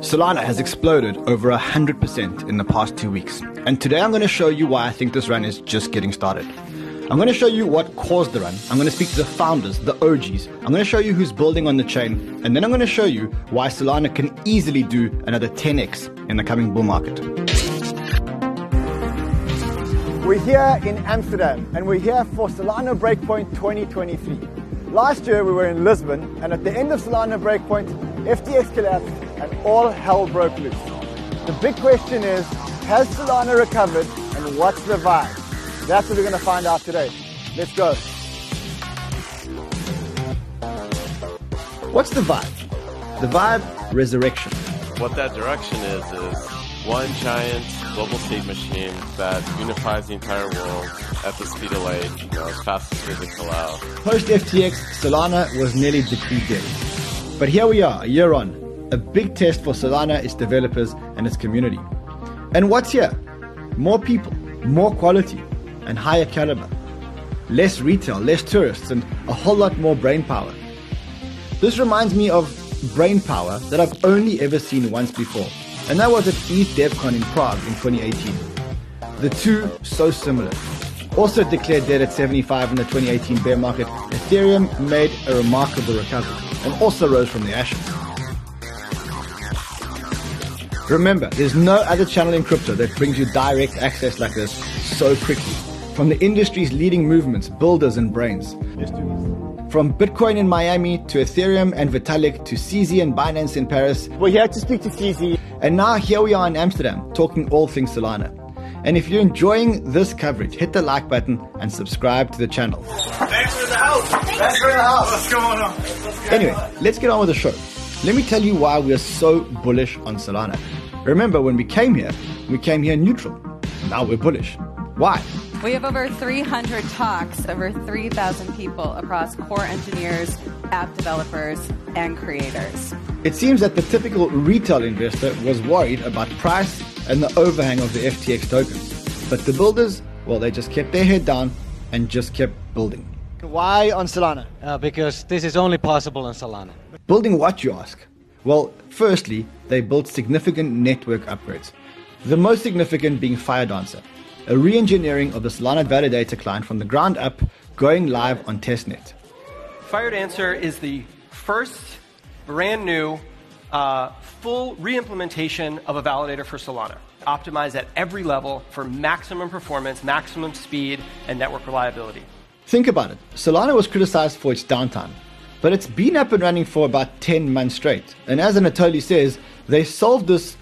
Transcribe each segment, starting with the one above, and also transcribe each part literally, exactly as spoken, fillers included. Solana has exploded over one hundred percent in the past two weeks, and today I'm going to show you why I think this run is just getting started. I'm going to show you what caused the run, I'm going to speak to the founders, the O Gs, I'm going to show you who's building on the chain, and then I'm going to show you why Solana can easily do another ten X in the coming bull market. We're here in Amsterdam, and we're here for Solana Breakpoint twenty twenty-three. Last year we were in Lisbon, and at the end of Solana Breakpoint, F T X collapsed and all hell broke loose. The big question is, has Solana recovered and what's the vibe? That's what we're going to find out today. Let's go. What's the vibe? The vibe, resurrection. What that direction is, is one giant global state machine that unifies the entire world at the speed of light, you know, as fast as physics allow. Post-F T X, Solana was nearly decreed dead. But here we are, a year on. A big test for Solana, its developers, and its community. And what's here? More people, more quality, and higher caliber. Less retail, less tourists, and a whole lot more brain power. This reminds me of brain power that I've only ever seen once before, and that was at E T H DevCon in Prague in twenty eighteen. The two so similar. Also declared dead at seventy-five in the twenty eighteen bear market, Ethereum made a remarkable recovery and also rose from the ashes. Remember, there's no other channel in crypto that brings you direct access like this so quickly. From the industry's leading movements, builders and brains. From Bitcoin in Miami to Ethereum and Vitalik to C Z and Binance in Paris. We're here to speak to C Z. And now here we are in Amsterdam talking all things Solana. And if you're enjoying this coverage, hit the like button and subscribe to the channel. Thanks for the house. Thanks for the house. What's going on? What's going anyway, on? Let's get on with the show. Let me tell you why we are so bullish on Solana. Remember, when we came here, we came here neutral. Now we're bullish. Why? We have over three hundred talks, over three thousand people across core engineers, app developers, and creators. It seems that the typical retail investor was worried about price and the overhang of the F T X token. But the builders, well, they just kept their head down and just kept building. Why on Solana? Uh, because this is only possible on Solana. Building what, you ask? Well, firstly, they built significant network upgrades. The most significant being Firedancer, a re-engineering of the Solana validator client from the ground up, going live on testnet. Firedancer is the first brand new uh, full re-implementation of a validator for Solana, optimized at every level for maximum performance, maximum speed, and network reliability. Think about it. Solana was criticized for its downtime, but it's been up and running for about ten months straight. And as Anatoly says, they solved this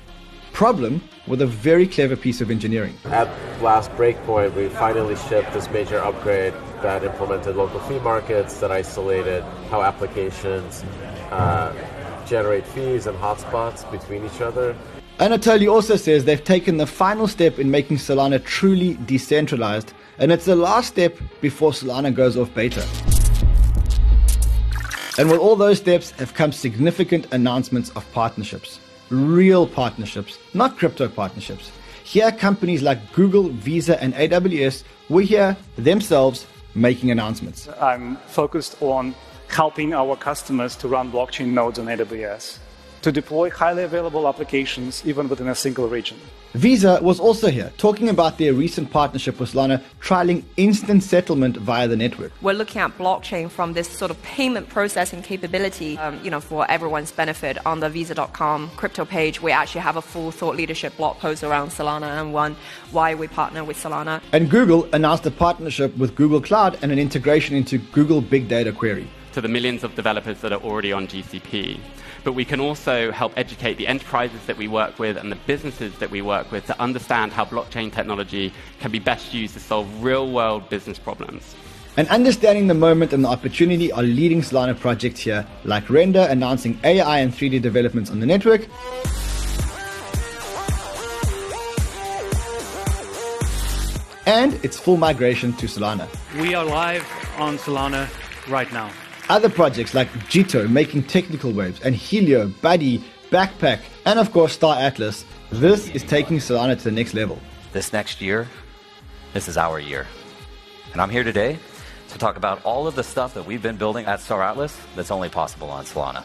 problem with a very clever piece of engineering. At last Breakpoint, we finally shipped this major upgrade that implemented local fee markets, that isolated how applications uh, generate fees and hotspots between each other. Anatoly also says they've taken the final step in making Solana truly decentralized, and it's the last step before Solana goes off beta. And with all those steps have come significant announcements of partnerships. Real partnerships, not crypto partnerships. Here, companies like Google, Visa, and A W S were here themselves making announcements. I'm focused on helping our customers to run blockchain nodes on A W S, to deploy highly available applications even within a single region. Visa was also here, talking about their recent partnership with Solana, trialing instant settlement via the network. We're looking at blockchain from this sort of payment processing capability, um, you know, for everyone's benefit. On the Visa dot com crypto page, we actually have a full thought leadership blog post around Solana and one why we partner with Solana. And Google announced a partnership with Google Cloud and an integration into Google Big Data Query. To the millions of developers that are already on G C P. But we can also help educate the enterprises that we work with and the businesses that we work with to understand how blockchain technology can be best used to solve real-world business problems. And understanding the moment and the opportunity are leading Solana projects here, like Render announcing A I and three D developments on the network, and its full migration to Solana. We are live on Solana right now. Other projects like JITO making technical waves, and Helium, Buddy, Backpack, and of course Star Atlas. This is taking Solana to the next level. This next year, this is our year. And I'm here today to talk about all of the stuff that we've been building at Star Atlas that's only possible on Solana.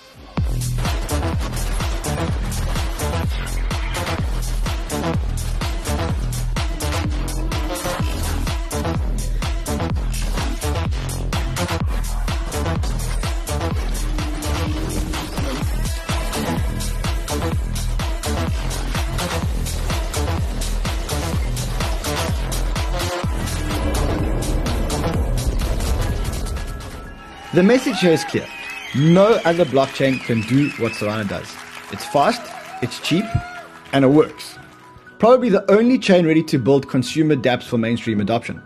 The message here is clear. No other blockchain can do what Solana does. It's fast, it's cheap, and it works. Probably the only chain ready to build consumer dApps for mainstream adoption.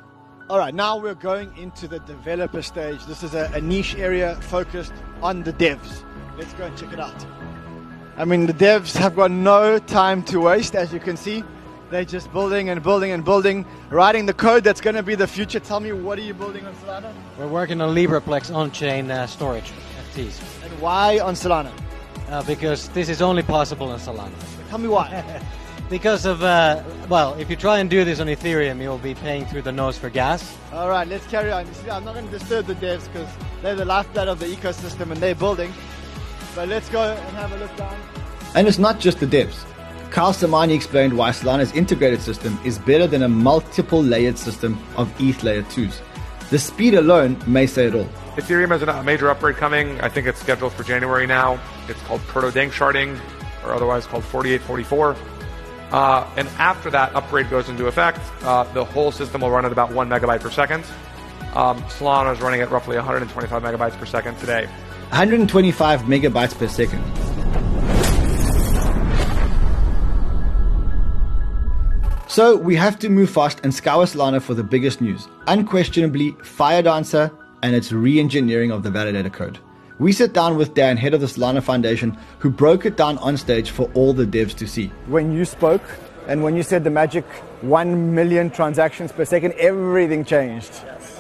All right, now we're going into the developer stage. This is a, a niche area focused on the devs. Let's go and check it out. I mean, the devs have got no time to waste, as you can see. They're just building and building and building, writing the code that's going to be the future. Tell me, what are you building on Solana? We're working on LibrePlex on-chain uh, storage, F Ts. And why on Solana? Uh, because this is only possible on Solana. Tell me why. Because of, uh, well, if you try and do this on Ethereum, you'll be paying through the nose for gas. All right, let's carry on. You see, I'm not going to disturb the devs because they're the lifeblood of the ecosystem and they're building. So let's go and have a look down. And it's not just the devs. Kyle Samani explained why Solana's integrated system is better than a multiple-layered system of E T H layer twos. The speed alone may say it all. Ethereum has a major upgrade coming. I think it's scheduled for January now. It's called proto-dank sharding, or otherwise called forty-eight forty-four. Uh, and after that upgrade goes into effect, uh, the whole system will run at about one megabyte per second. Um, Solana is running at roughly one hundred twenty-five megabytes per second today. one hundred twenty-five megabytes per second. So we have to move fast and scour Solana for the biggest news. Unquestionably, Firedancer and its re-engineering of the validator code. We sit down with Dan, head of the Solana Foundation, who broke it down on stage for all the devs to see. When you spoke and when you said the magic one million transactions per second, everything changed. Yes.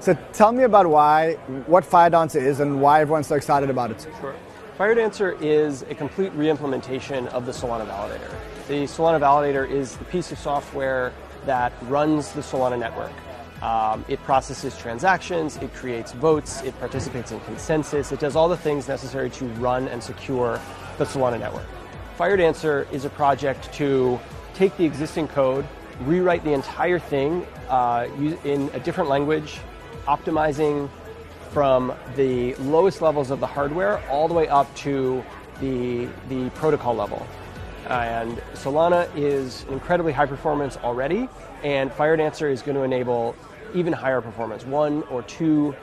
So tell me about why, what Firedancer is and why everyone's so excited about it. Sure. Firedancer is a complete re-implementation of the Solana validator. The Solana validator is the piece of software that runs the Solana network. Um, it processes transactions, it creates votes, it participates in consensus, it does all the things necessary to run and secure the Solana network. Firedancer is a project to take the existing code, rewrite the entire thing uh, in a different language, optimizing from the lowest levels of the hardware all the way up to the, the protocol level. And Solana is incredibly high performance already, and Firedancer is going to enable even higher performance, one or two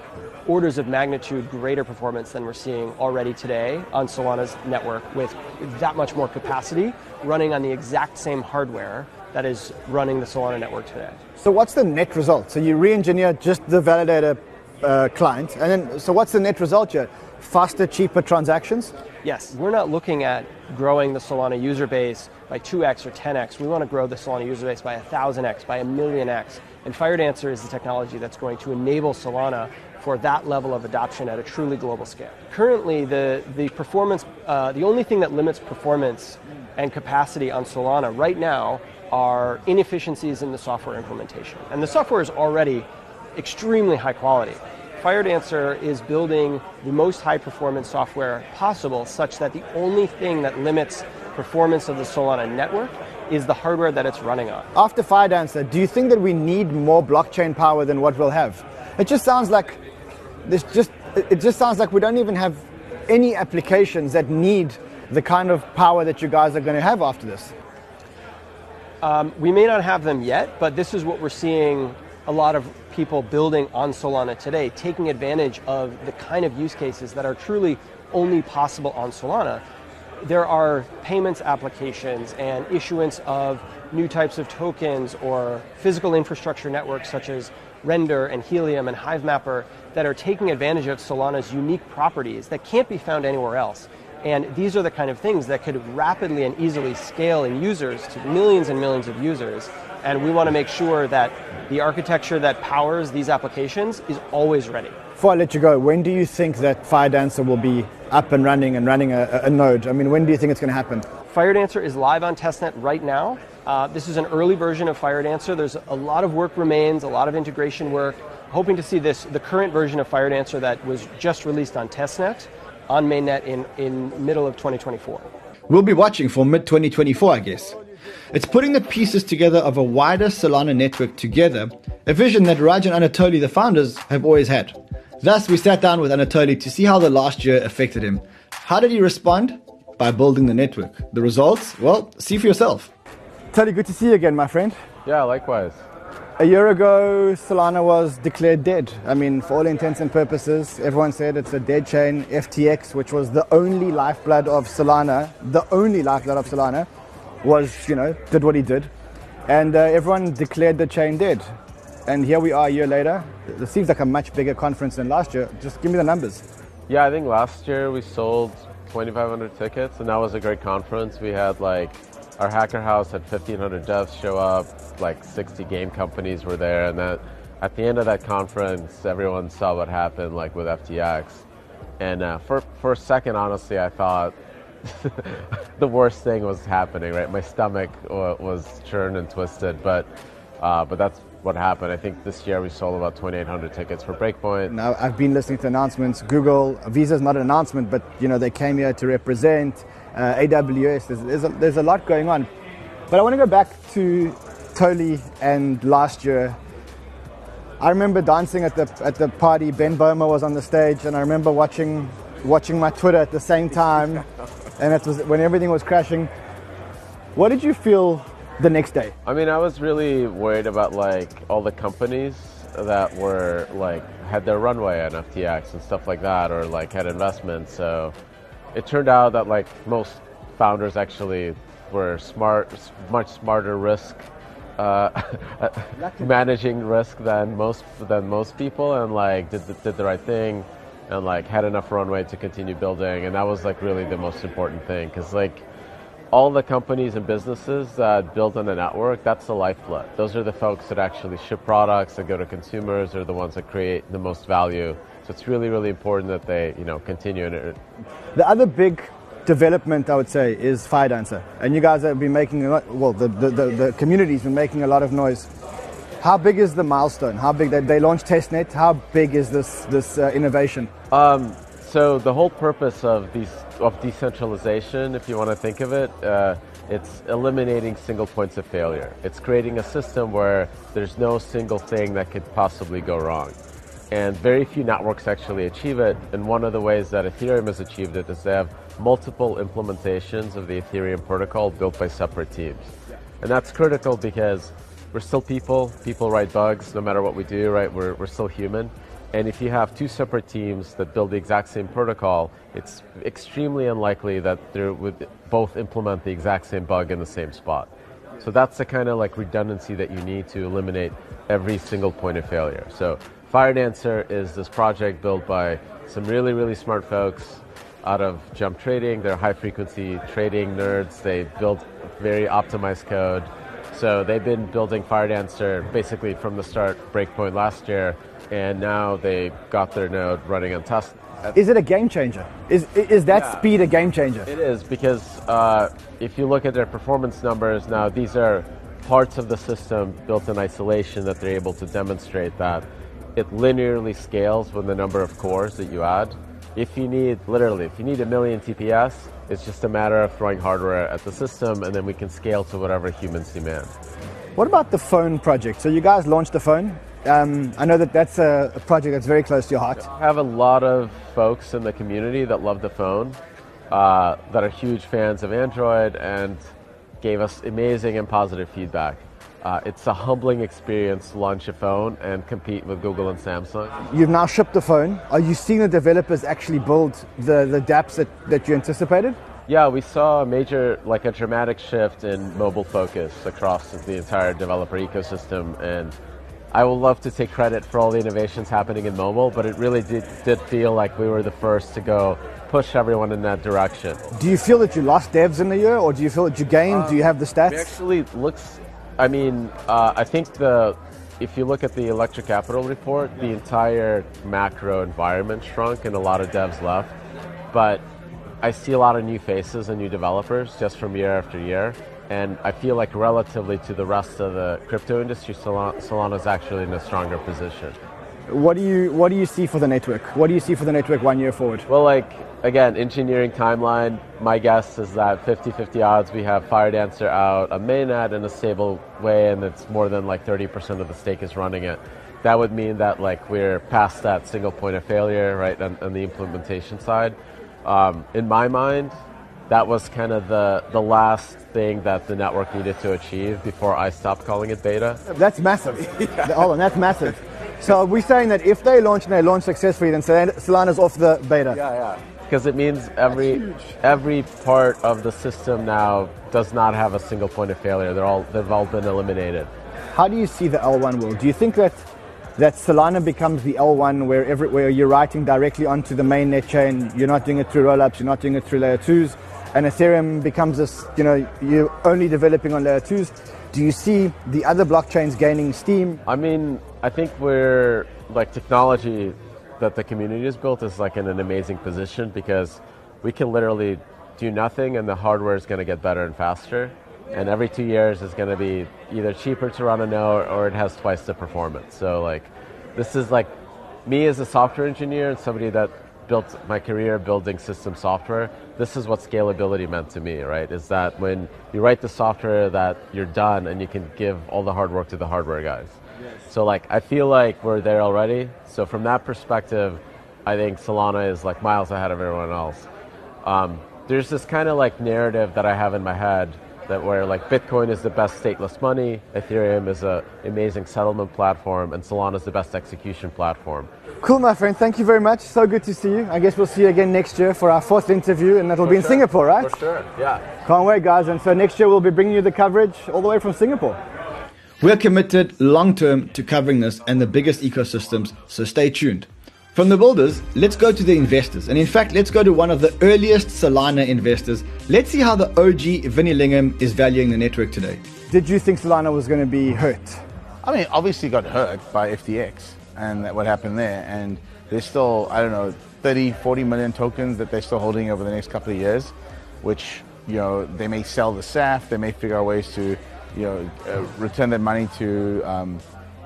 orders of magnitude greater performance than we're seeing already today on Solana's network, with that much more capacity running on the exact same hardware that is running the Solana network today. So what's the net result? So you re-engineer just the validator uh, client, and then so what's the net result here? Faster, cheaper transactions? Yes. We're not looking at growing the Solana user base by two x or ten x. We want to grow the Solana user base by one thousand x, by a million x. And Firedancer is the technology that's going to enable Solana for that level of adoption at a truly global scale. Currently, the, the performance, uh, the only thing that limits performance and capacity on Solana right now are inefficiencies in the software implementation. And the software is already extremely high quality. Firedancer is building the most high-performance software possible, such that the only thing that limits performance of the Solana network is the hardware that it's running on. After Firedancer, do you think that we need more blockchain power than what we'll have? It just sounds like this. Just it just sounds like we don't even have any applications that need the kind of power that you guys are going to have after this. Um, we may not have them yet, but this is what we're seeing. A lot of people building on Solana today, taking advantage of the kind of use cases that are truly only possible on Solana. There are payments applications and issuance of new types of tokens or physical infrastructure networks such as Render and Helium and Hive Mapper that are taking advantage of Solana's unique properties that can't be found anywhere else. And these are the kind of things that could rapidly and easily scale in users to millions and millions of users. And we want to make sure that the architecture that powers these applications is always ready. Before I let you go, when do you think that Firedancer will be up and running and running a, a node? I mean, when do you think it's going to happen? Firedancer is live on testnet right now. Uh, this is an early version of Firedancer. There's a lot of work remains, a lot of integration work. Hoping to see this, the current version of Firedancer that was just released on testnet, on mainnet in, in middle of twenty twenty-four. We'll be watching for mid twenty twenty-four, I guess. It's putting the pieces together of a wider Solana network together, a vision that Raj and Anatoly, the founders, have always had. Thus, we sat down with Anatoly to see how the last year affected him. How did he respond? By building the network. The results? Well, see for yourself. Anatoly, good to see you again, my friend. Yeah, likewise. A year ago, Solana was declared dead. I mean, for all intents and purposes, everyone said it's a dead chain. F T X, which was the only lifeblood of Solana, the only lifeblood of Solana, was, you know, did what he did. And uh, everyone declared the chain dead. And here we are a year later. This seems like a much bigger conference than last year. Just give me the numbers. Yeah, I think last year we sold twenty-five hundred tickets, and that was a great conference. We had, like, our hacker house had fifteen hundred devs show up. Like sixty game companies were there, and that at the end of that conference, everyone saw what happened, like with F T X. And uh, for for a second, honestly, I thought the worst thing was happening. Right, my stomach uh, was churned and twisted, but uh, but that's what happened. I think this year we sold about twenty-eight hundred tickets for Breakpoint. Now I've been listening to announcements. Google, Visa's not an announcement, but you know they came here to represent uh, A W S. There's there's a, there's a lot going on, but I want to go back to Toli and last year. I remember dancing at the at the party. Ben Bomer was on the stage, and I remember watching watching my Twitter at the same time, and it was when everything was crashing. What did you feel the next day? I mean, I was really worried about like all the companies that were like had their runway on F T X and stuff like that, or like had investments. So it turned out that like most founders actually were smart, much smarter risk. Uh, managing risk than most than most people, and like did the, did the right thing, and like had enough runway to continue building, and that was like really the most important thing, because like all the companies and businesses that build on the network, that's the lifeblood. Those are the folks that actually ship products that go to consumers, are the ones that create the most value. So it's really really important that they you know continue. The other big development, I would say, is Firedancer, and you guys have been making a lot, well, the, the, the, the community's been making a lot of noise. How big is the milestone? How big that they launched testnet? How big is this this uh, innovation? Um, so the whole purpose of these of decentralization, if you want to think of it, uh, it's eliminating single points of failure. It's creating a system where there's no single thing that could possibly go wrong. And very few networks actually achieve it. And one of the ways that Ethereum has achieved it is they have multiple implementations of the Ethereum protocol built by separate teams. And that's critical because we're still people. People write bugs no matter what we do, right? We're, we're still human. And if you have two separate teams that build the exact same protocol, it's extremely unlikely that they would both implement the exact same bug in the same spot. So that's the kind of like redundancy that you need to eliminate every single point of failure. So Firedancer is this project built by some really, really smart folks out of Jump Trading. They're high-frequency trading nerds. They build very optimized code. So they've been building Firedancer basically from the start, Breakpoint last year, and now they got their node running on test. Is it a game changer? Is is that yeah. speed a game changer? It is, because uh, if you look at their performance numbers now, these are parts of the system built in isolation that they're able to demonstrate that it linearly scales with the number of cores that you add. If you need, literally, if you need a million T P S, it's just a matter of throwing hardware at the system, and then we can scale to whatever humans demand. What about the phone project? So you guys launched the phone. Um, I know that that's a, a project that's very close to your heart. I have a lot of folks in the community that love the phone, uh, that are huge fans of Android, and gave us amazing and positive feedback. Uh, it's a humbling experience to launch a phone and compete with Google and Samsung. You've now shipped the phone. Are you seeing the developers actually build the, the dApps that, that you anticipated? Yeah, we saw a major, like a dramatic shift in mobile focus across the entire developer ecosystem. And I would love to take credit for all the innovations happening in mobile, but it really did, did feel like we were the first to go push everyone in that direction. Do you feel that you lost devs in the year, or do you feel that you gained? Um, do you have the stats? It actually looks... I mean, uh, I think the if you look at the Electric Capital report, the entire macro environment shrunk and a lot of devs left. But I see a lot of new faces and new developers just from year after year. And I feel like relatively to the rest of the crypto industry, Solana is actually in a stronger position. What do you what do you see for the network? What do you see for the network one year forward? Well, like, again, engineering timeline, my guess is that fifty fifty odds, we have Firedancer out, a mainnet in a stable way, and it's more than like thirty percent of the stake is running it. That would mean that like we're past that single point of failure, right, on, on the implementation side. Um, in my mind, that was kind of the, the last thing that the network needed to achieve before I stopped calling it beta. That's massive. Yeah. Hold on, that's massive. So we're saying that if they launch and they launch successfully, then Solana's off the beta. Yeah, yeah. Because it means every every part of the system now does not have a single point of failure. They're all, they've all been eliminated. How do you see the L one world? Do you think that that Solana becomes the L one where, every, where you're writing directly onto the mainnet chain, you're not doing it through rollups, you're not doing it through layer twos, and Ethereum becomes this, you know, you're only developing on layer twos? Do you see the other blockchains gaining steam? I mean, I think we're, like, technology that the community has built is, like, in an amazing position because we can literally do nothing and the hardware is going to get better and faster. And every two years is going to be either cheaper to run a node or it has twice the performance. So, like, this is like me as a software engineer and somebody that built my career building system software. This is what scalability meant to me, right? Is that when you write the software that you're done and you can give all the hard work to the hardware guys. Yes. So, like, I feel like we're there already. So from that perspective, I think Solana is, like, miles ahead of everyone else. Um, there's this kind of, like, narrative that I have in my head that where, like, Bitcoin is the best stateless money, Ethereum is an amazing settlement platform, and Solana is the best execution platform. Cool, my friend. Thank you very much. So good to see you. I guess we'll see you again next year for our fourth interview, and that'll for be in sure. Singapore, right? For sure, yeah. Can't wait, guys. And so next year we'll be bringing you the coverage all the way from Singapore. We're committed long-term to covering this and the biggest ecosystems, so stay tuned. From the builders, let's go to the investors. And in fact, let's go to one of the earliest Solana investors. Let's see how the O G, Vinnie Lingham, is valuing the network today. Did you think Solana was going to be hurt? I mean, obviously got hurt by F T X and what happened there. And there's still, I don't know, thirty, forty million tokens that they're still holding over the next couple of years, which, you know, they may sell the S A F, they may figure out ways to, you know, uh, return that money to, um,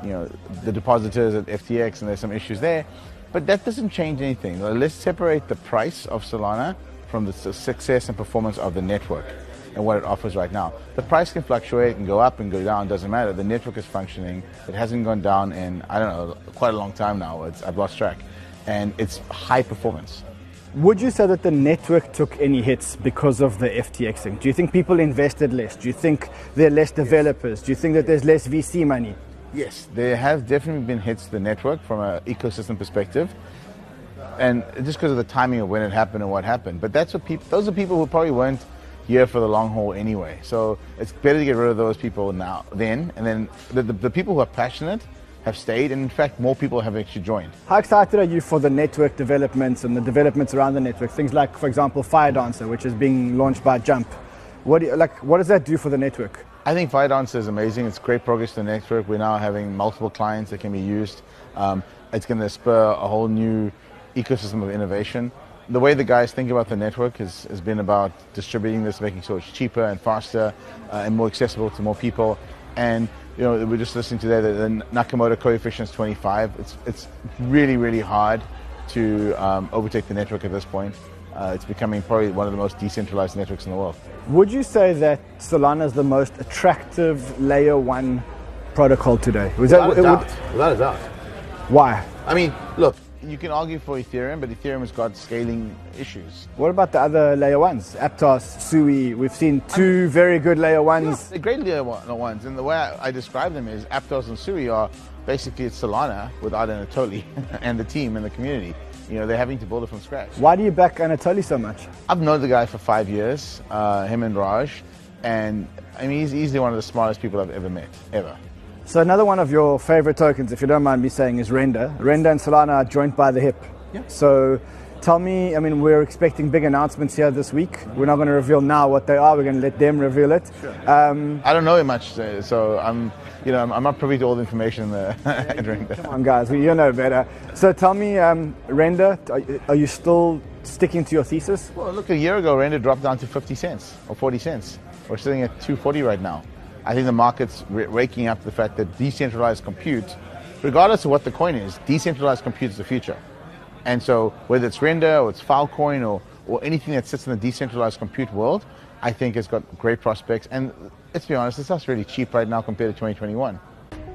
you know, the depositors at F T X, and there's some issues there. But that doesn't change anything. Let's separate the price of Solana from the success and performance of the network and what it offers right now. The price can fluctuate and go up and go down, doesn't matter. The network is functioning. It hasn't gone down in, I don't know, quite a long time now. It's, I've lost track. And it's high performance. Would you say that the network took any hits because of the F T X thing? Do you think people invested less? Do you think there are less developers? Do you think that there's less V C money? Yes, there have definitely been hits to the network from an ecosystem perspective, and just because of the timing of when it happened and what happened. But that's what people, those are people who probably weren't here for the long haul anyway. So it's better to get rid of those people now, then, and then the, the, the people who are passionate have stayed, and in fact, more people have actually joined. How excited are you for the network developments and the developments around the network? Things like, for example, Firedancer, which is being launched by Jump. What do you, like, what does that do for the network? I think Firedancer is amazing. It's great progress to the network. We're now having multiple clients that can be used. Um, it's going to spur a whole new ecosystem of innovation. The way the guys think about the network has, has been about distributing this, making sure it's cheaper and faster uh, and more accessible to more people. And, you know, we're just listening today that the Nakamoto coefficient is twenty-five. It's, it's really, really hard to um, overtake the network at this point. Uh, it's becoming probably one of the most decentralized networks in the world. Would you say that Solana is the most attractive layer one protocol today? Was Without that, a doubt. Would... Without a doubt. Why? I mean, look, you can argue for Ethereum, but Ethereum has got scaling issues. What about the other layer ones? Aptos, Sui, we've seen two I mean, very good layer ones. Yeah, the great layer ones, and the way I, I describe them is Aptos and Sui are basically it's Solana without Anatoly and the team and the community. You know, they're having to build it from scratch. Why do you back Anatoly so much? I've known the guy for five years, uh, him and Raj, and I mean, he's easily one of the smartest people I've ever met, ever. So another one of your favorite tokens, if you don't mind me saying, is Render. Render and Solana are joined by the hip. Yeah. So tell me, I mean, we're expecting big announcements here this week. We're not going to reveal now what they are. We're going to let them reveal it. Sure. Um, I don't know him much, so I'm... You know, I'm not privy to all the information there. Render. Come on, guys, you know better. So tell me, um, Render, are you still sticking to your thesis? Well, look, a year ago, Render dropped down to fifty cents or forty cents. We're sitting at two forty right now. I think the market's waking up to the fact that decentralized compute, regardless of what the coin is, decentralized compute is the future. And so whether it's Render or it's Filecoin or, or anything that sits in the decentralized compute world, I think it's got great prospects. And let's be honest, it's not really cheap right now compared to twenty twenty-one.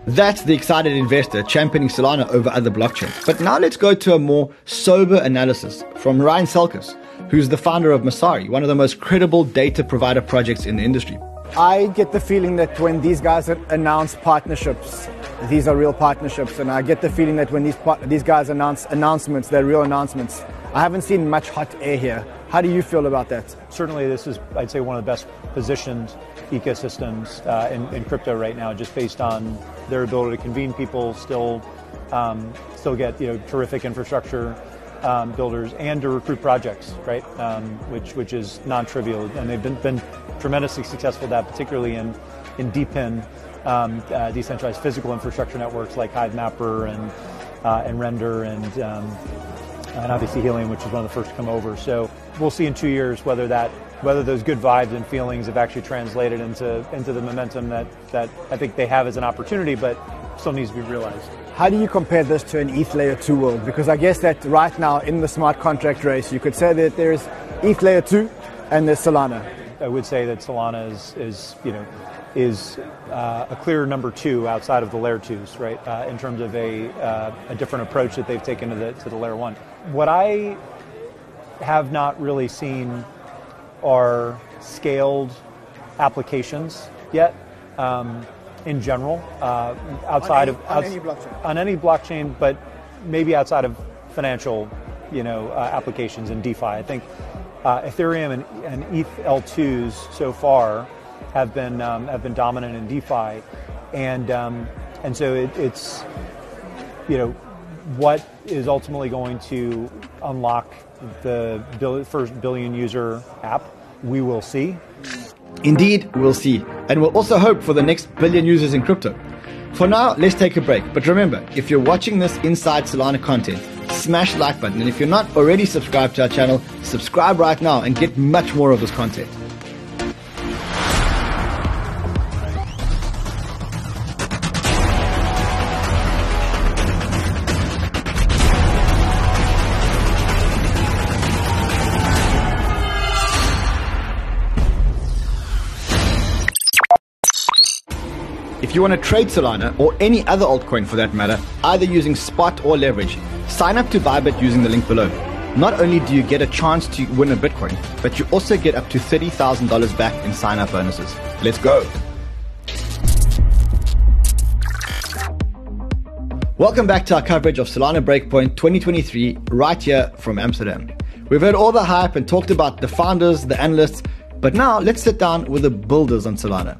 That's the excited investor championing Solana over other blockchains. But now let's go to a more sober analysis from Ryan Selkis. who's the founder of Masari, one of the most credible data provider projects in the industry. I get the feeling that when these guys announce partnerships, these are real partnerships, and I get the feeling that when these these guys announce announcements, they're real announcements. I haven't seen much hot air here. How do you feel about that? Certainly, this is, I'd say, one of the best positioned ecosystems uh, in, in crypto right now, just based on their ability to convene people, still um, still get you know terrific infrastructure um, builders, and to recruit projects, right? Um, which which is non-trivial, and they've been been tremendously successful at that, particularly in in DePIN. Um, uh, decentralized physical infrastructure networks like Hive Mapper and uh, and Render and um, and obviously Helium, which is one of the first to come over. So we'll see in two years whether that whether those good vibes and feelings have actually translated into into the momentum that that I think they have as an opportunity, but still needs to be realized. How do you compare this to an E T H Layer two world? Because I guess that right now in the smart contract race, you could say that there is E T H Layer two and there's Solana. I would say that Solana is is you know. is uh, a clear number two outside of the layer twos, right? Uh, in terms of a, uh, a different approach that they've taken to the, to the layer one. What I have not really seen are scaled applications yet, um, in general, uh, outside on any, of on, outs any blockchain. on any blockchain, but maybe outside of financial, you know, uh, applications in DeFi. I think uh, Ethereum and, and E T H L twos so far have been um, have been dominant in DeFi, and um, and so it, it's you know what is ultimately going to unlock the bill first billion user app. We will see. Indeed, we'll see, and we'll also hope for the next billion users in crypto. For now, let's take a break. But remember, if you're watching this Inside Solana content, smash the like button, and if you're not already subscribed to our channel, subscribe right now and get much more of this content. If you want to trade Solana or any other altcoin for that matter, either using spot or leverage, sign up to Bybit using the link below. Not only do you get a chance to win a Bitcoin, but you also get up to thirty thousand dollars back in sign-up bonuses. Let's go. Welcome back to our coverage of Solana Breakpoint twenty twenty-three right here from Amsterdam. We've heard all the hype and talked about the founders, the analysts, but now let's sit down with the builders on Solana.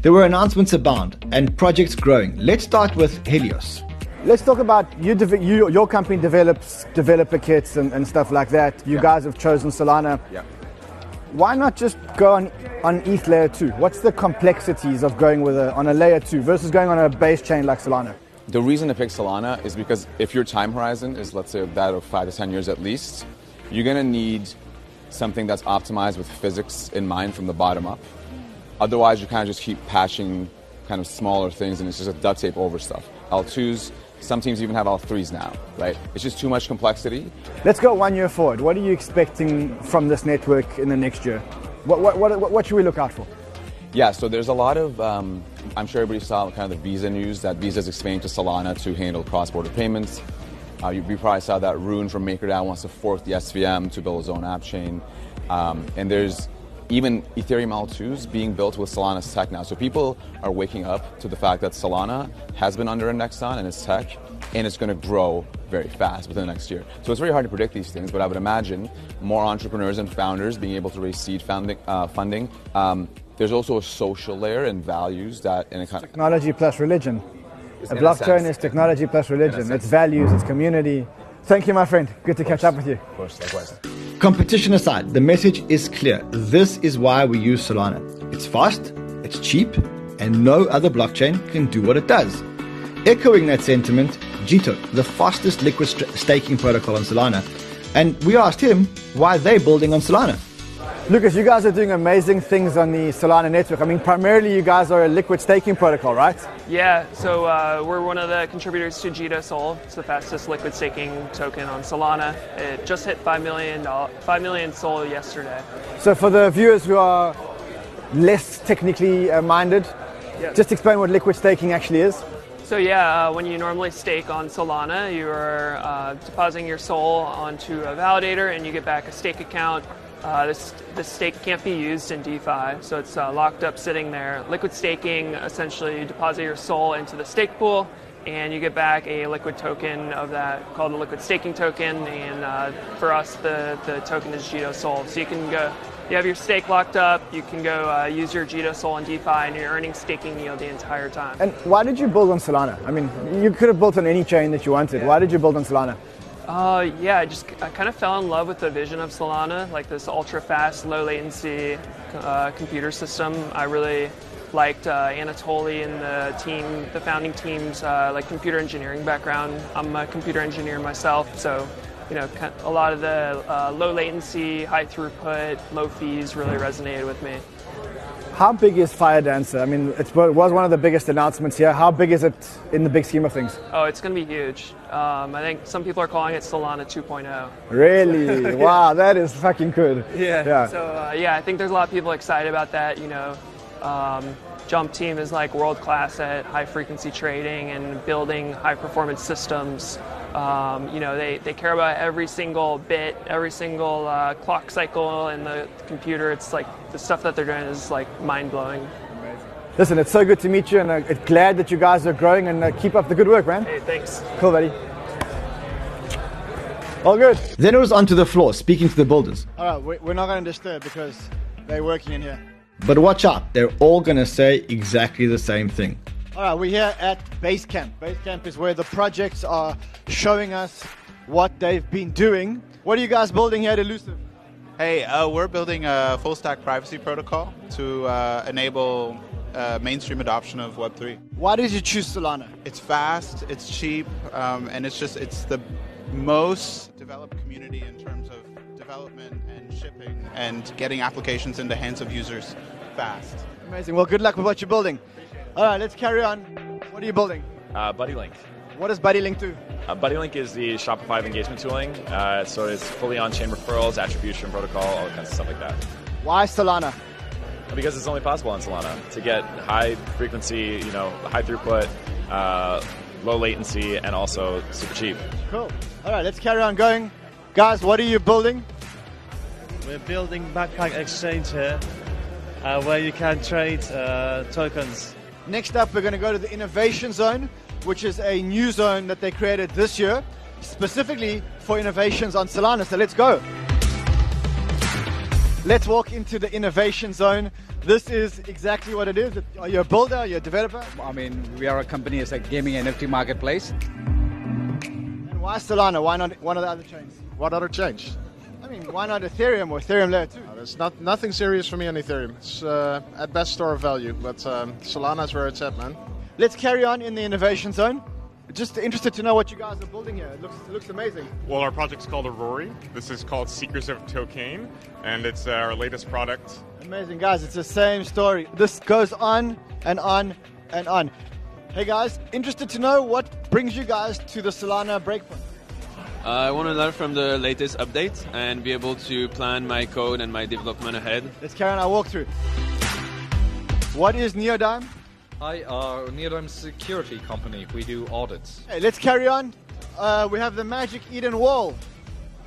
There were announcements abound and projects growing. Let's start with Helius. Let's talk about you, you, your company develops developer kits and, and stuff like that. You yeah. guys have chosen Solana. Yeah. Why not just go on, on E T H Layer two? What's the complexities of going with a, on a Layer two versus going on a base chain like Solana? The reason I picked Solana is because if your time horizon is, let's say, that of five to ten years at least, you're going to need something that's optimized with physics in mind from the bottom up. Otherwise, you kind of just keep patching kind of smaller things, and it's just a duct tape over stuff. L twos, some teams even have L threes now, right? It's just too much complexity. Let's go one year forward. What are you expecting from this network in the next year? What, what, what, what should we look out for? Yeah, so there's a lot of, um, I'm sure everybody saw kind of the Visa news that Visa is expanding to Solana to handle cross-border payments. Uh, you, you probably saw that Rune from MakerDAO wants to fork the S V M to build his own app chain. Um, and there's even Ethereum L twos being built with Solana's tech now. So people are waking up to the fact that Solana has been under-indexed on and its tech, and it's going to grow very fast within the next year. So it's very hard to predict these things, but I would imagine more entrepreneurs and founders being able to raise seed founding, uh, funding. Um, there's also a social layer and values that... In a kind technology plus religion. A blockchain is technology plus religion. It's values, it's community. Thank you, my friend. Good to catch up with you. Of course, likewise. Competition aside, the message is clear. This is why we use Solana. It's fast, it's cheap, and no other blockchain can do what it does. Echoing that sentiment, Jito, the fastest liquid st staking protocol on Solana. And we asked him why they're building on Solana. Lucas, you guys are doing amazing things on the Solana network. I mean, primarily you guys are a liquid staking protocol, right? Yeah, so uh, we're one of the contributors to Jito S O L. It's the fastest liquid staking token on Solana. It just hit five million S O L yesterday. So for the viewers who are less technically minded, yes. just explain what liquid staking actually is. So yeah, uh, when you normally stake on Solana, you're uh, depositing your S O L onto a validator and you get back a stake account. Uh, this, this stake can't be used in DeFi, so it's uh, locked up sitting there. Liquid staking, essentially you deposit your S O L into the stake pool and you get back a liquid token of that called the liquid staking token, and uh, for us the, the token is Jito S O L. So you can go, you have your stake locked up, you can go uh, use your Jito S O L on DeFi and you're earning staking yield the entire time. And why did you build on Solana? I mean, you could have built on any chain that you wanted. Yeah. Why did you build on Solana? Uh, yeah, I just I kind of fell in love with the vision of Solana, like this ultra-fast, low-latency uh, computer system. I really liked uh, Anatoly and the team, the founding team's uh, like computer engineering background. I'm a computer engineer myself, so you know, a lot of the uh, low-latency, high-throughput, low fees really resonated with me. How big is Firedancer? I mean, it's, it was one of the biggest announcements here. How big is it in the big scheme of things? Oh, it's going to be huge. Um, I think some people are calling it Solana two point oh. Really? Yeah. Wow, that is fucking good. Yeah. yeah. So, uh, yeah, I think there's a lot of people excited about that. You know, um, Jump team is like world-class at high-frequency trading and building high-performance systems. Um, you know, they, they care about every single bit, every single uh, clock cycle in the computer. It's like the stuff that they're doing is like mind-blowing. Amazing. Listen, it's so good to meet you, and uh, glad that you guys are growing, and uh, keep up the good work, man. Hey, thanks. Cool, buddy. All good. Then it was onto the floor, speaking to the builders. All right, we're not going to disturb because they're working in here. But watch out, they're all going to say exactly the same thing. All right, we're here at Basecamp. Basecamp is where the projects are showing us what they've been doing. What are you guys building here at Elusive? Hey, uh, we're building a full-stack privacy protocol to uh, enable uh, mainstream adoption of Web three. Why did you choose Solana? It's fast, it's cheap, um, and it's just it's the most developed community in terms of development and shipping and getting applications in the hands of users fast. Amazing. Well, good luck with what you're building. All right, let's carry on. What are you building? Uh, BuddyLink. What does BuddyLink do? Uh, BuddyLink is the Shopify engagement tooling. Uh, so it's fully on-chain referrals, attribution protocol, all kinds of stuff like that. Why Solana? Because it's only possible on Solana to get high frequency, you know, high throughput, uh, low latency, and also super cheap. Cool. All right, let's carry on going. Guys, what are you building? We're building Backpack Exchange here, uh, where you can trade uh, tokens. Next up, we're going to go to the Innovation Zone, which is a new zone that they created this year, specifically for innovations on Solana. So let's go. Let's walk into the Innovation Zone. This is exactly what it is. Are you a builder? Are you a developer? I mean, we are a company. It's a gaming N F T marketplace. And why Solana? Why not one of the other chains? What other chains? I mean, why not Ethereum or Ethereum Layer two? No, there's not, nothing serious for me on Ethereum. It's uh, at best store of value, but um, Solana is where it's at, man. Let's carry on in the Innovation Zone. Just interested to know what you guys are building here. It looks, it looks amazing. Well, our project's called Aurori. This is called Seekers of Tokane, and it's uh, our latest product. Amazing, guys. It's the same story. This goes on and on and on. Hey, guys, interested to know what brings you guys to the Solana Breakpoint? Uh, I want to learn from the latest updates and be able to plan my code and my development ahead. Let's carry on our walkthrough. What is Neodyme? I are uh, Neodyme security company. We do audits. Hey, let's carry on. Uh, we have the Magic Eden wall.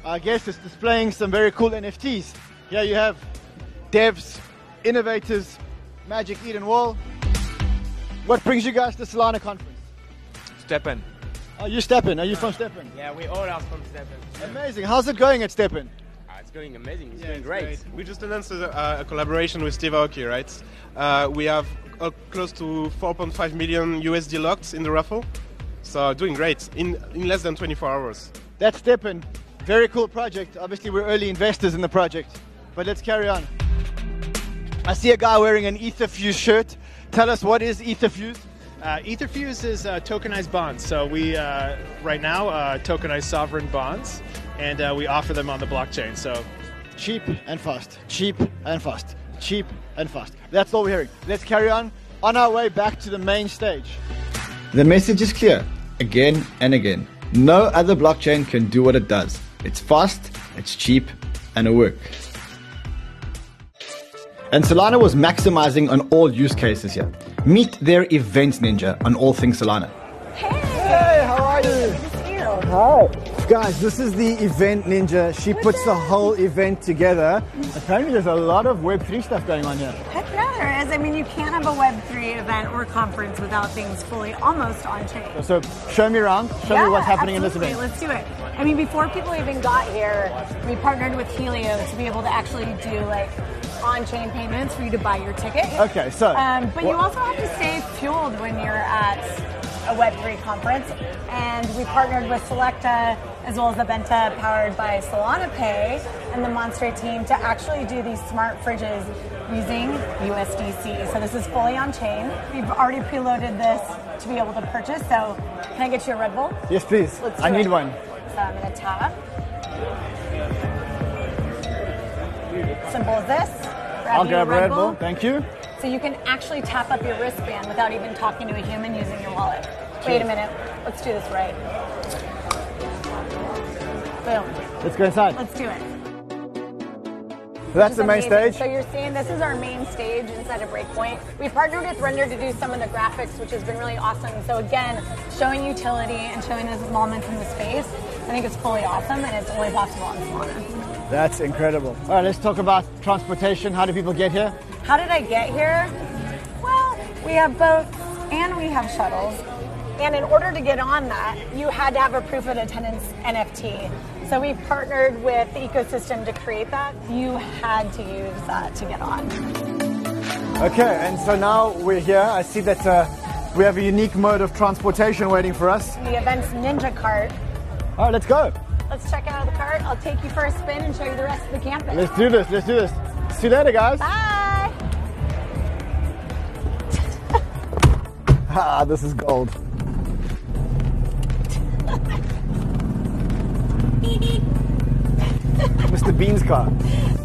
I guess it's displaying some very cool N F Ts. Here you have devs, innovators, Magic Eden wall. What brings you guys to Solana conference? Steppen. Are you Steppen? Are you from Steppen? Yeah, we all are from Steppen. Amazing. How's it going at Steppen? Uh, it's going amazing. It's yeah, going it's great. great. We just announced a, uh, a collaboration with Steve Aoki, right? Uh, we have uh, close to four point five million U S D locked in the raffle. So doing great in, in less than twenty-four hours. That's Steppen. Very cool project. Obviously, we're early investors in the project. But let's carry on. I see a guy wearing an Etherfuse shirt. Tell us, what is Etherfuse? Uh, Etherfuse is uh, tokenized bonds. So we, uh, right now, uh, tokenize sovereign bonds, and uh, we offer them on the blockchain. So cheap and fast, cheap and fast, cheap and fast. That's all we're hearing. Let's carry on, on our way back to the main stage. The message is clear, again and again. No other blockchain can do what it does. It's fast, it's cheap, and it works. And Solana was maximizing on all use cases here. Meet their events ninja on all things Solana. Hey, how are you? Hi. Guys, this is the event ninja. She puts the whole event together. Apparently there's a lot of Web three stuff going on here. Heck yeah, there is. I mean, you can't have a Web three event or conference without things fully almost on chain. So show me around. Show yeah, me what's happening absolutely. in this event. Let's do it. I mean, before people even got here, we partnered with Helium to be able to actually do like on-chain payments for you to buy your ticket. Okay, so. Um, but you also have to stay fueled when you're at a Web three conference, and we partnered with Selecta as well as Aventa, powered by Solana Pay, and the Monstre team to actually do these smart fridges using U S D C. So this is fully on-chain. We've already preloaded this to be able to purchase. So can I get you a Red Bull? Yes, please. Let's do I need it. one. So I'm going to tap. Simple as this. Grab I'll grab Red Bull. Bull. Thank you. So you can actually tap up your wristband without even talking to a human using your wallet. Cheers. Wait a minute. Let's do this right. Boom. Let's go inside. Let's do it. That's the main stage. So you're seeing this is our main stage inside of Breakpoint. We partnered with Render to do some of the graphics, which has been really awesome. So again, showing utility and showing those moments in the space, I think it's fully awesome, and it's only possible on Solana. That's incredible. All right, let's talk about transportation. How do people get here? How did I get here? Well, we have boats and we have shuttles. And in order to get on that, you had to have a proof of attendance N F T. So we partnered with the ecosystem to create that. You had to use that to get on. Okay, and so now we're here. I see that uh, we have a unique mode of transportation waiting for us. The event's ninja cart. All right, let's go. Let's check out the cart. I'll take you for a spin and show you the rest of the campus. Let's do this, let's do this. See you later, guys. Bye. Ah, this is gold. Mister Bean's car.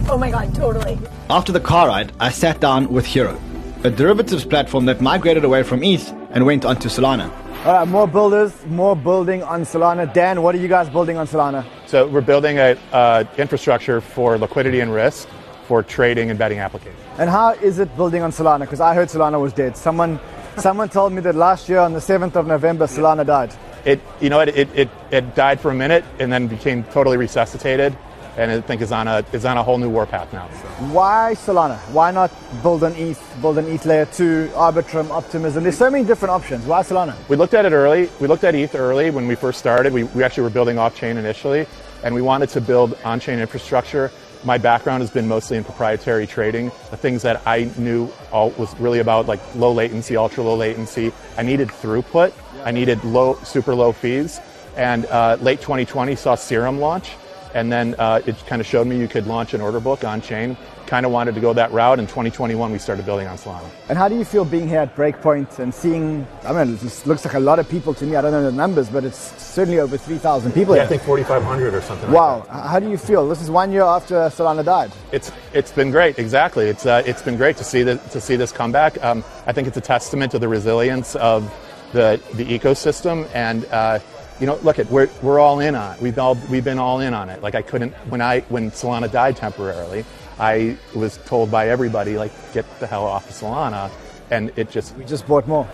Oh my god, totally. After the car ride, I sat down with Hero, a derivatives platform that migrated away from E T H and went onto Solana. All right, more builders, more building on Solana. Dan, what are you guys building on Solana? So we're building an uh, infrastructure for liquidity and risk for trading and betting applications. And how is it building on Solana? Because I heard Solana was dead. Someone, someone told me that last year on the seventh of November, Solana died. It, you know, it, it, it, it died for a minute and then became totally resuscitated. And I think is on a is on a whole new warpath now. So. Why Solana? Why not build an E T H, build an E T H layer two, Arbitrum, Optimism? There's so many different options. Why Solana? We looked at it early. We looked at E T H early when we first started. We we actually were building off-chain initially, and we wanted to build on-chain infrastructure. My background has been mostly in proprietary trading, the things that I knew all was really about, like low latency, ultra low latency. I needed throughput. I needed low, super low fees. And uh, late twenty twenty saw Serum launch. And then uh, it kind of showed me you could launch an order book on chain. Kind of wanted to go that route. In twenty twenty-one, we started building on Solana. And how do you feel being here at Breakpoint and seeing, I mean, it just looks like a lot of people to me. I don't know the numbers, but it's certainly over three thousand people here. Yeah, I think forty-five hundred or something wow. like that. Wow. How do you feel? This is one year after Solana died. It's It's been great, exactly. It's uh, It's been great to see, the, to see this comeback. Um, I think it's a testament to the resilience of the, the ecosystem and uh, you know, look, at we're we're all in on it. We've all we've been all in on it. Like I couldn't when I when Solana died temporarily, I was told by everybody like get the hell off of Solana, and it just we just bought more.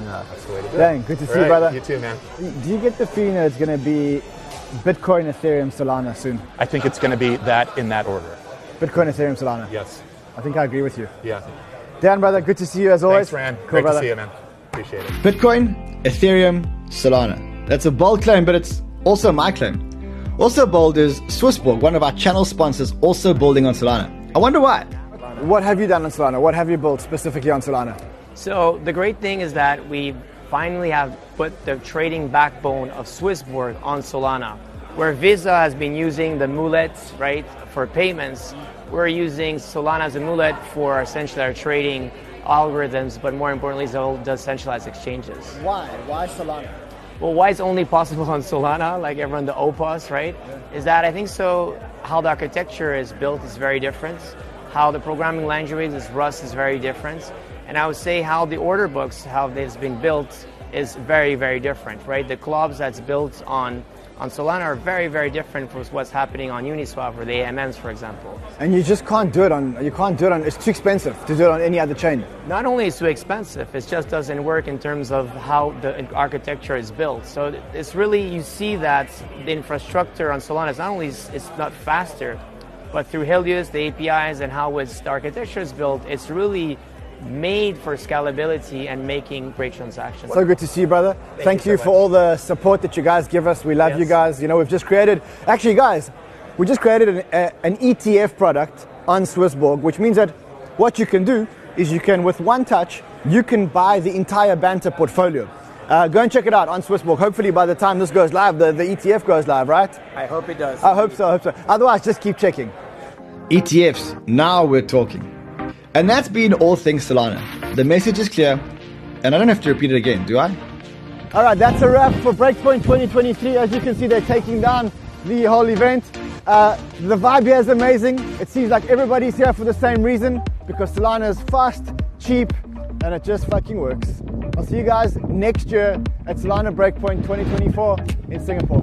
No, that's the way to do it. Dang, good to see you, brother. You too, man. Do you get the feeling that it's going to be Bitcoin, Ethereum, Solana soon? I think it's going to be that in that order. Bitcoin, Ethereum, Solana. Yes. I think I agree with you. Yeah. Dan, brother, good to see you as always. Thanks, Rand. Cool, Great brother. to see you, man. Appreciate it. Bitcoin, Ethereum, Solana. That's a bold claim, but it's also my claim. Also bold is SwissBorg, one of our channel sponsors, also building on Solana. I wonder why. What have you done on Solana? What have you built specifically on Solana? So the great thing is that we finally have put the trading backbone of SwissBorg on Solana. Where Visa has been using the Mulet, right, for payments, we're using Solana as a Mulet for essentially our trading algorithms, but more importantly, the centralized exchanges. Why? Why Solana? Well, why it's only possible on Solana, like everyone, the O P O S, right? Yeah. Is that I think so, how the architecture is built is very different. How the programming language is Rust is very different. And I would say how the order books, how they've been built is very, very different, right? The clubs that's built on on Solana are very, very different from what's happening on Uniswap or the A M Ms, for example. And you just can't do it on, you can't do it on, it's too expensive to do it on any other chain. Not only is it too expensive, it just doesn't work in terms of how the architecture is built. So it's really, you see that the infrastructure on Solana is not only, it's not faster, but through Helius, the A P Is and how it's, the architecture is built, it's really made for scalability and making great transactions. So good to see you, brother. Thank, Thank you, you so for much. all the support that you guys give us. We love yes. you guys. You know, we've just created, actually guys, we just created an, a, an E T F product on SwissBorg, which means that what you can do is you can, with one touch, you can buy the entire Banter portfolio. Uh, go and check it out on SwissBorg. Hopefully by the time this goes live, the, the E T F goes live, right? I hope it does. I hope so, I hope so. Otherwise, just keep checking. E T Fs, now we're talking. And that's been all things Solana. The message is clear, and I don't have to repeat it again, do I? All right, that's a wrap for Breakpoint twenty twenty-three. As you can see, they're taking down the whole event. Uh, the vibe here is amazing. It seems like everybody's here for the same reason, because Solana is fast, cheap, and it just fucking works. I'll see you guys next year at Solana Breakpoint twenty twenty-four in Singapore.